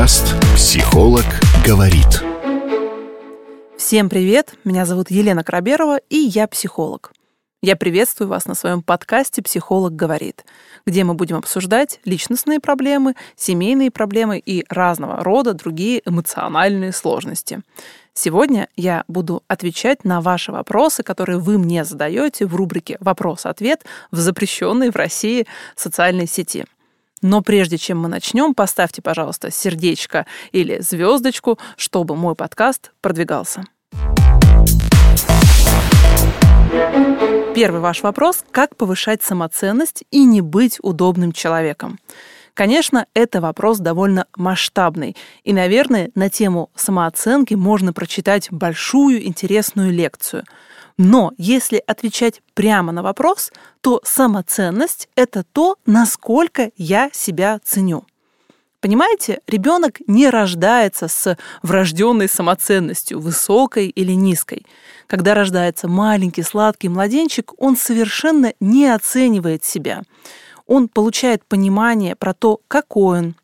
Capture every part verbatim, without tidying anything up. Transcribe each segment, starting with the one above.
Подкаст «Психолог говорит». Всем привет, меня зовут Елена Краберова, и я психолог. Я приветствую вас на своем подкасте «Психолог говорит», где мы будем обсуждать личностные проблемы, семейные проблемы и разного рода другие эмоциональные сложности. Сегодня я буду отвечать на ваши вопросы, которые вы мне задаете в рубрике «Вопрос-ответ» в запрещенной в России социальной сети. Но прежде чем мы начнем, поставьте, пожалуйста, сердечко или звездочку, чтобы мой подкаст продвигался. Первый ваш вопрос – как повышать самоценность и не быть удобным человеком? Конечно, это вопрос довольно масштабный. И, наверное, на тему самооценки можно прочитать большую интересную лекцию. Но если отвечать прямо на вопрос, то самоценность – это то, насколько я себя ценю. Понимаете, ребенок не рождается с врожденной самоценностью, высокой или низкой. Когда рождается маленький сладкий младенчик, он совершенно не оценивает себя. Он получает понимание про то, какой он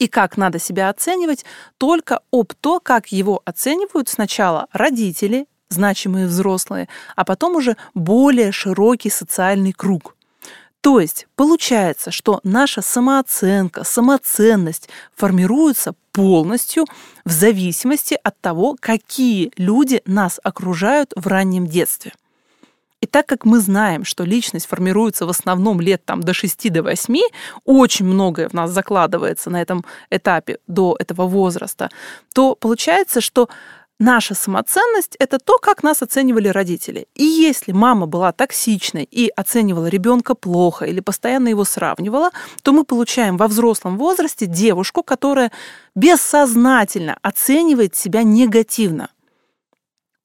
и как надо себя оценивать, только об то, как его оценивают сначала родители, значимые взрослые, а потом уже более широкий социальный круг. То есть получается, что наша самооценка, самоценность формируются полностью в зависимости от того, какие люди нас окружают в раннем детстве. И так как мы знаем, что личность формируется в основном лет там, до шести до восьми, очень многое в нас закладывается на этом этапе до этого возраста, то получается, что наша самоценность – это то, как нас оценивали родители. И если мама была токсичной и оценивала ребенка плохо или постоянно его сравнивала, то мы получаем во взрослом возрасте девушку, которая бессознательно оценивает себя негативно.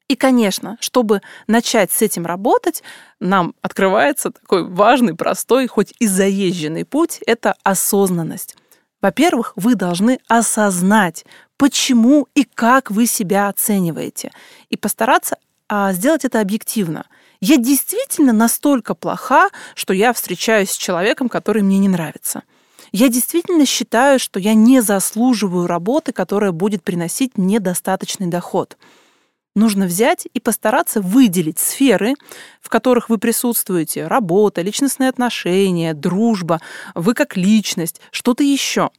И, конечно, чтобы начать с этим работать, нам открывается такой важный, простой, хоть и заезженный путь – это осознанность. Во-первых, вы должны осознать, почему и как вы себя оцениваете, и постараться сделать это объективно. Я действительно настолько плоха, что я встречаюсь с человеком, который мне не нравится. Я действительно считаю, что я не заслуживаю работы, которая будет приносить мне достаточный доход. Нужно взять и постараться выделить сферы, в которых вы присутствуете: работа, личностные отношения, дружба, вы как личность, что-то еще.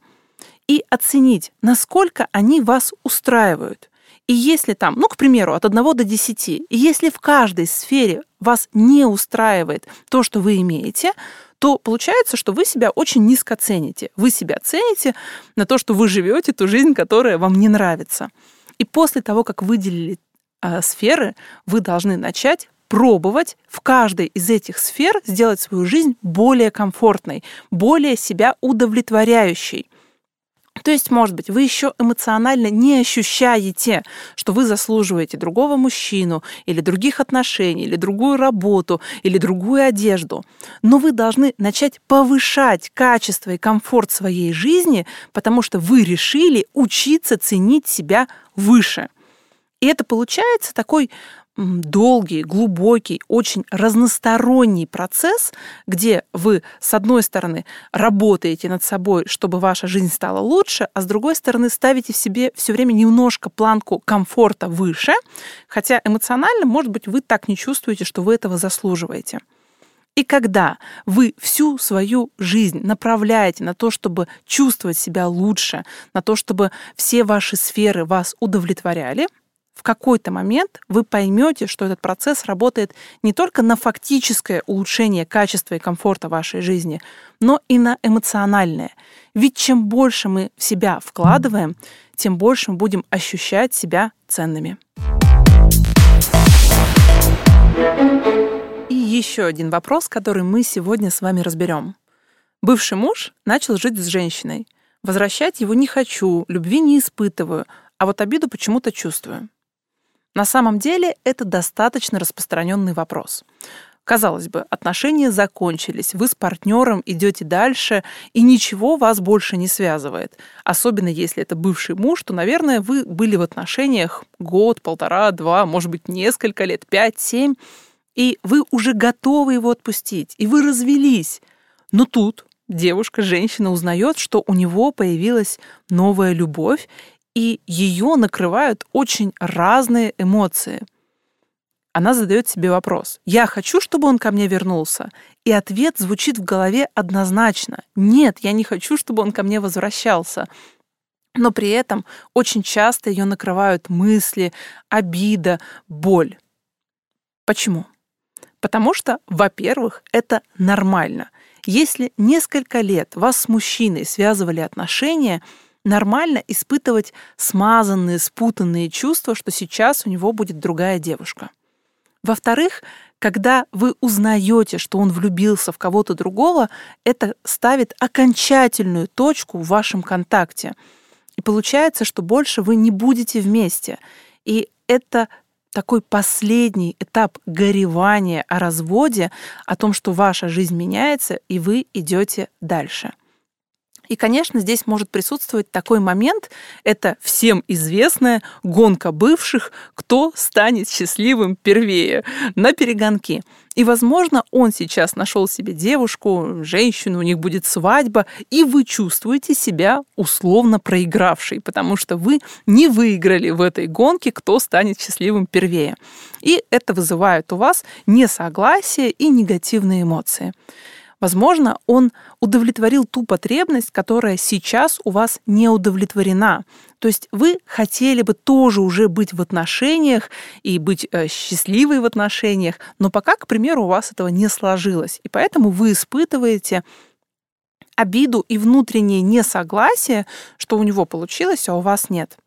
И оценить, насколько они вас устраивают. И если там, ну, к примеру, от одного до десяти, и если в каждой сфере вас не устраивает то, что вы имеете, то получается, что вы себя очень низко цените. Вы себя цените на то, что вы живете ту жизнь, которая вам не нравится. И после того, как выделили э, сферы, вы должны начать пробовать в каждой из этих сфер сделать свою жизнь более комфортной, более себя удовлетворяющей. То есть, может быть, вы еще эмоционально не ощущаете, что вы заслуживаете другого мужчину или других отношений, или другую работу, или другую одежду. Но вы должны начать повышать качество и комфорт своей жизни, потому что вы решили учиться ценить себя выше. И это получается такой долгий, глубокий, очень разносторонний процесс, где вы, с одной стороны, работаете над собой, чтобы ваша жизнь стала лучше, а с другой стороны, ставите в себе все время немножко планку комфорта выше, хотя эмоционально, может быть, вы так не чувствуете, что вы этого заслуживаете. И когда вы всю свою жизнь направляете на то, чтобы чувствовать себя лучше, на то, чтобы все ваши сферы вас удовлетворяли, в какой-то момент вы поймете, что этот процесс работает не только на фактическое улучшение качества и комфорта вашей жизни, но и на эмоциональное. Ведь чем больше мы в себя вкладываем, тем больше мы будем ощущать себя ценными. И еще один вопрос, который мы сегодня с вами разберем. Бывший муж начал жить с женщиной. Возвращать его не хочу, любви не испытываю, а вот обиду почему-то чувствую. На самом деле это достаточно распространенный вопрос. Казалось бы, отношения закончились, вы с партнером идете дальше, и ничего вас больше не связывает. Особенно если это бывший муж, то, наверное, вы были в отношениях год, полтора, два, может быть, несколько лет, пять, семь, и вы уже готовы его отпустить, и вы развелись. Но тут девушка, женщина узнает, что у него появилась новая любовь, и ее накрывают очень разные эмоции. Она задает себе вопрос: «Я хочу, чтобы он ко мне вернулся?» И ответ звучит в голове однозначно: «Нет, я не хочу, чтобы он ко мне возвращался». Но при этом очень часто ее накрывают мысли, обида, боль. Почему? Потому что, во-первых, это нормально. Если несколько лет вас с мужчиной связывали отношения, нормально испытывать смазанные, спутанные чувства, что сейчас у него будет другая девушка. Во-вторых, когда вы узнаете, что он влюбился в кого-то другого, это ставит окончательную точку в вашем контакте. И получается, что больше вы не будете вместе. И это такой последний этап горевания о разводе, о том, что ваша жизнь меняется, и вы идете дальше. И, конечно, здесь может присутствовать такой момент, это всем известная гонка бывших, кто станет счастливым первее, на перегонки. И, возможно, он сейчас нашел себе девушку, женщину, у них будет свадьба, и вы чувствуете себя условно проигравшей, потому что вы не выиграли в этой гонке, кто станет счастливым первее. И это вызывает у вас несогласие и негативные эмоции. Возможно, он удовлетворил ту потребность, которая сейчас у вас не удовлетворена. То есть вы хотели бы тоже уже быть в отношениях и быть счастливой в отношениях, но пока, к примеру, у вас этого не сложилось. И поэтому вы испытываете обиду и внутреннее несогласие, что у него получилось, а у вас нет.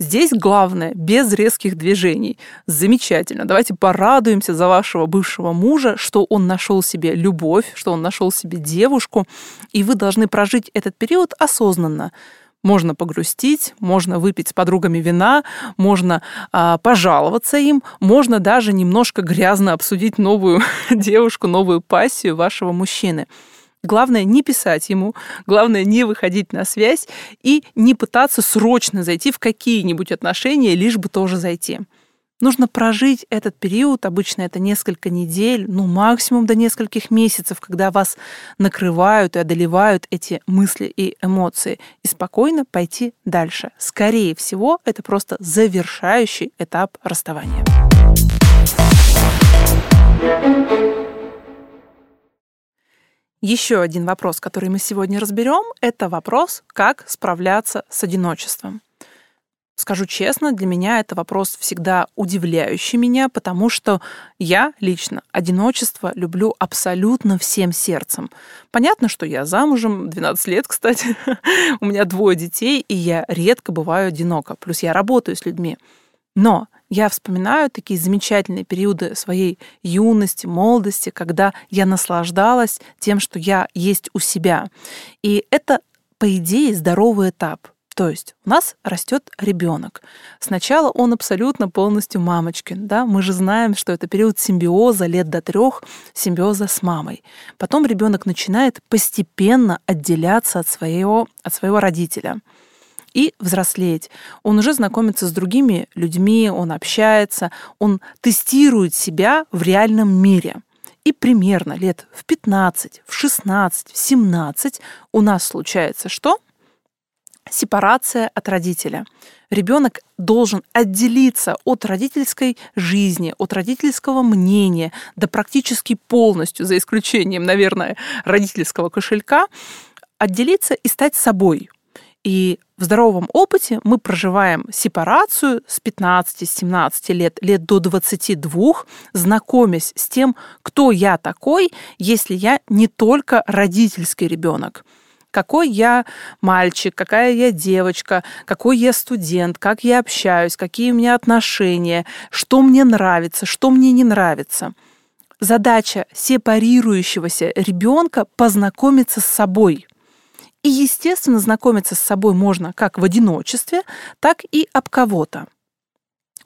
Здесь главное — без резких движений. Замечательно. Давайте порадуемся за вашего бывшего мужа, что он нашел себе любовь, что он нашел себе девушку. И вы должны прожить этот период осознанно. Можно погрустить, можно выпить с подругами вина, можно а, пожаловаться им, можно даже немножко грязно обсудить новую девушку, новую пассию вашего мужчины. Главное не писать ему, главное не выходить на связь и не пытаться срочно зайти в какие-нибудь отношения, лишь бы тоже зайти. Нужно прожить этот период, обычно это несколько недель, ну максимум до нескольких месяцев, когда вас накрывают и одолевают эти мысли и эмоции, и спокойно пойти дальше. Скорее всего, это просто завершающий этап расставания. Еще один вопрос, который мы сегодня разберем, это вопрос, как справляться с одиночеством. Скажу честно, для меня это вопрос всегда удивляющий меня, потому что я лично одиночество люблю абсолютно всем сердцем. Понятно, что я замужем, двенадцать лет, кстати, у меня двое детей, и я редко бываю одинока, плюс я работаю с людьми. Но я вспоминаю такие замечательные периоды своей юности, молодости, когда я наслаждалась тем, что я есть у себя. И это, по идее, здоровый этап. То есть у нас растет ребенок. Сначала он абсолютно полностью мамочкин. Да? Мы же знаем, что это период симбиоза лет до трех, симбиоза с мамой. Потом ребенок начинает постепенно отделяться от своего, от своего родителя. И взрослеть. Он уже знакомится с другими людьми, он общается, он тестирует себя в реальном мире. И примерно лет в пятнадцать, в шестнадцать, в семнадцать у нас случается что? Сепарация от родителя. Ребенок должен отделиться от родительской жизни, от родительского мнения, да практически полностью, за исключением, наверное, родительского кошелька, отделиться и стать собой. И в здоровом опыте мы проживаем сепарацию с пятнадцати-семнадцати лет, лет до двадцати двух, знакомясь с тем, кто я такой, если я не только родительский ребенок. Какой я мальчик, какая я девочка, какой я студент, как я общаюсь, какие у меня отношения, что мне нравится, что мне не нравится. Задача сепарирующегося ребенка – познакомиться с собой. И, естественно, знакомиться с собой можно как в одиночестве, так и об кого-то.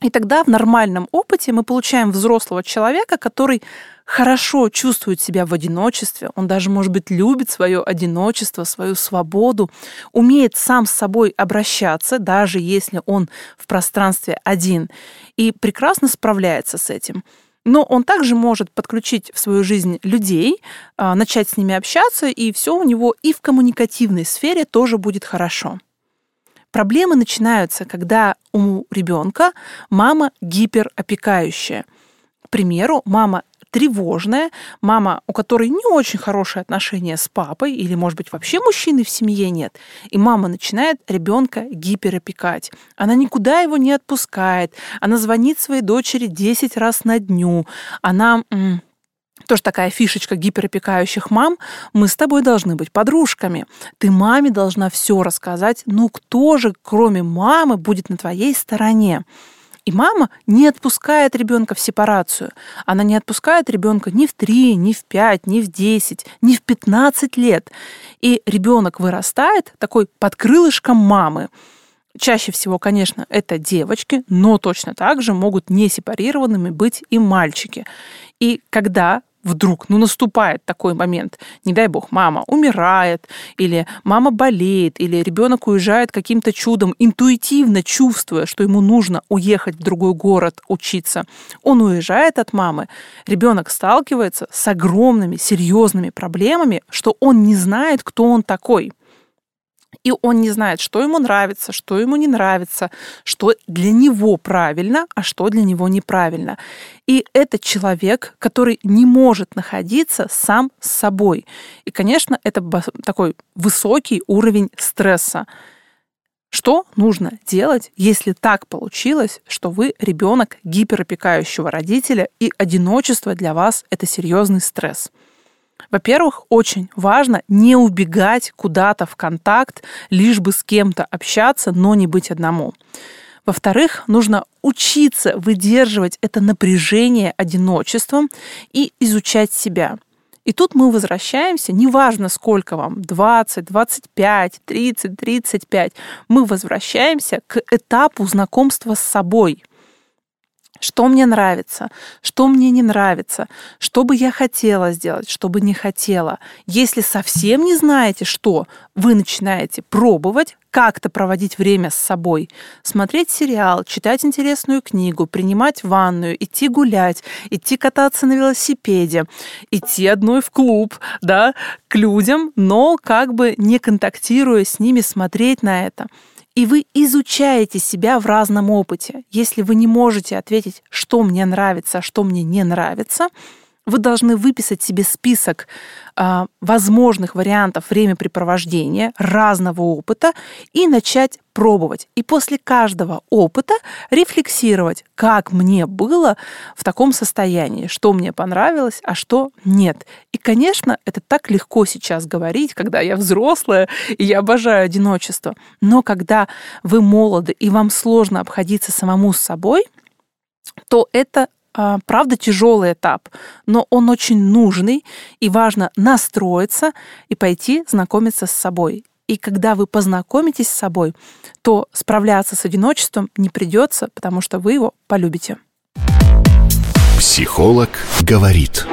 И тогда в нормальном опыте мы получаем взрослого человека, который хорошо чувствует себя в одиночестве, он даже, может быть, любит свое одиночество, свою свободу, умеет сам с собой обращаться, даже если он в пространстве один, и прекрасно справляется с этим. Но он также может подключить в свою жизнь людей, начать с ними общаться, и все у него и в коммуникативной сфере тоже будет хорошо. Проблемы начинаются, когда у ребенка мама гиперопекающая. К примеру, мама тревожная, мама, у которой не очень хорошие отношения с папой, или, может быть, вообще мужчины в семье нет, и мама начинает ребенка гиперопекать. Она никуда его не отпускает, она звонит своей дочери десять раз на дню, она... Тоже такая фишечка гиперопекающих мам. Мы с тобой должны быть подружками. Ты маме должна все рассказать. Ну кто же, кроме мамы, будет на твоей стороне? И мама не отпускает ребенка в сепарацию. Она не отпускает ребенка ни в три, ни в пять, ни в десять, ни в пятнадцать лет. И ребенок вырастает такой под крылышком мамы. Чаще всего, конечно, это девочки, но точно так же могут не сепарированными быть и мальчики. И когда вдруг, ну, наступает такой момент, не дай бог, мама умирает, или мама болеет, или ребенок уезжает каким-то чудом, интуитивно чувствуя, что ему нужно уехать в другой город учиться, он уезжает от мамы, ребенок сталкивается с огромными, серьезными проблемами, что он не знает, кто он такой. И он не знает, что ему нравится, что ему не нравится, что для него правильно, а что для него неправильно. И это человек, который не может находиться сам с собой. И, конечно, это такой высокий уровень стресса. Что нужно делать, если так получилось, что вы ребенок гиперопекающего родителя, и одиночество для вас – это серьезный стресс? Во-первых, очень важно не убегать куда-то в контакт, лишь бы с кем-то общаться, но не быть одному. Во-вторых, нужно учиться выдерживать это напряжение одиночеством и изучать себя. И тут мы возвращаемся, неважно сколько вам, двадцать, двадцать пять, тридцать, тридцать пять, мы возвращаемся к этапу знакомства с собой. Что мне нравится, что мне не нравится, что бы я хотела сделать, что бы не хотела. Если совсем не знаете, что, вы начинаете пробовать как-то проводить время с собой, смотреть сериал, читать интересную книгу, принимать ванную, идти гулять, идти кататься на велосипеде, идти одной в клуб, да, к людям, но как бы не контактируя с ними, смотреть на это. И вы изучаете себя в разном опыте. Если вы не можете ответить, что мне нравится, а что мне не нравится, вы должны выписать себе список э, возможных вариантов времяпрепровождения, разного опыта, и начать пробовать. И после каждого опыта рефлексировать, как мне было в таком состоянии, что мне понравилось, а что нет. И, конечно, это так легко сейчас говорить, когда я взрослая, и я обожаю одиночество. Но когда вы молоды, и вам сложно обходиться самому с собой, то это, правда, тяжелый этап, но он очень нужный, и важно настроиться и пойти знакомиться с собой. И когда вы познакомитесь с собой, то справляться с одиночеством не придется, потому что вы его полюбите. Психолог говорит.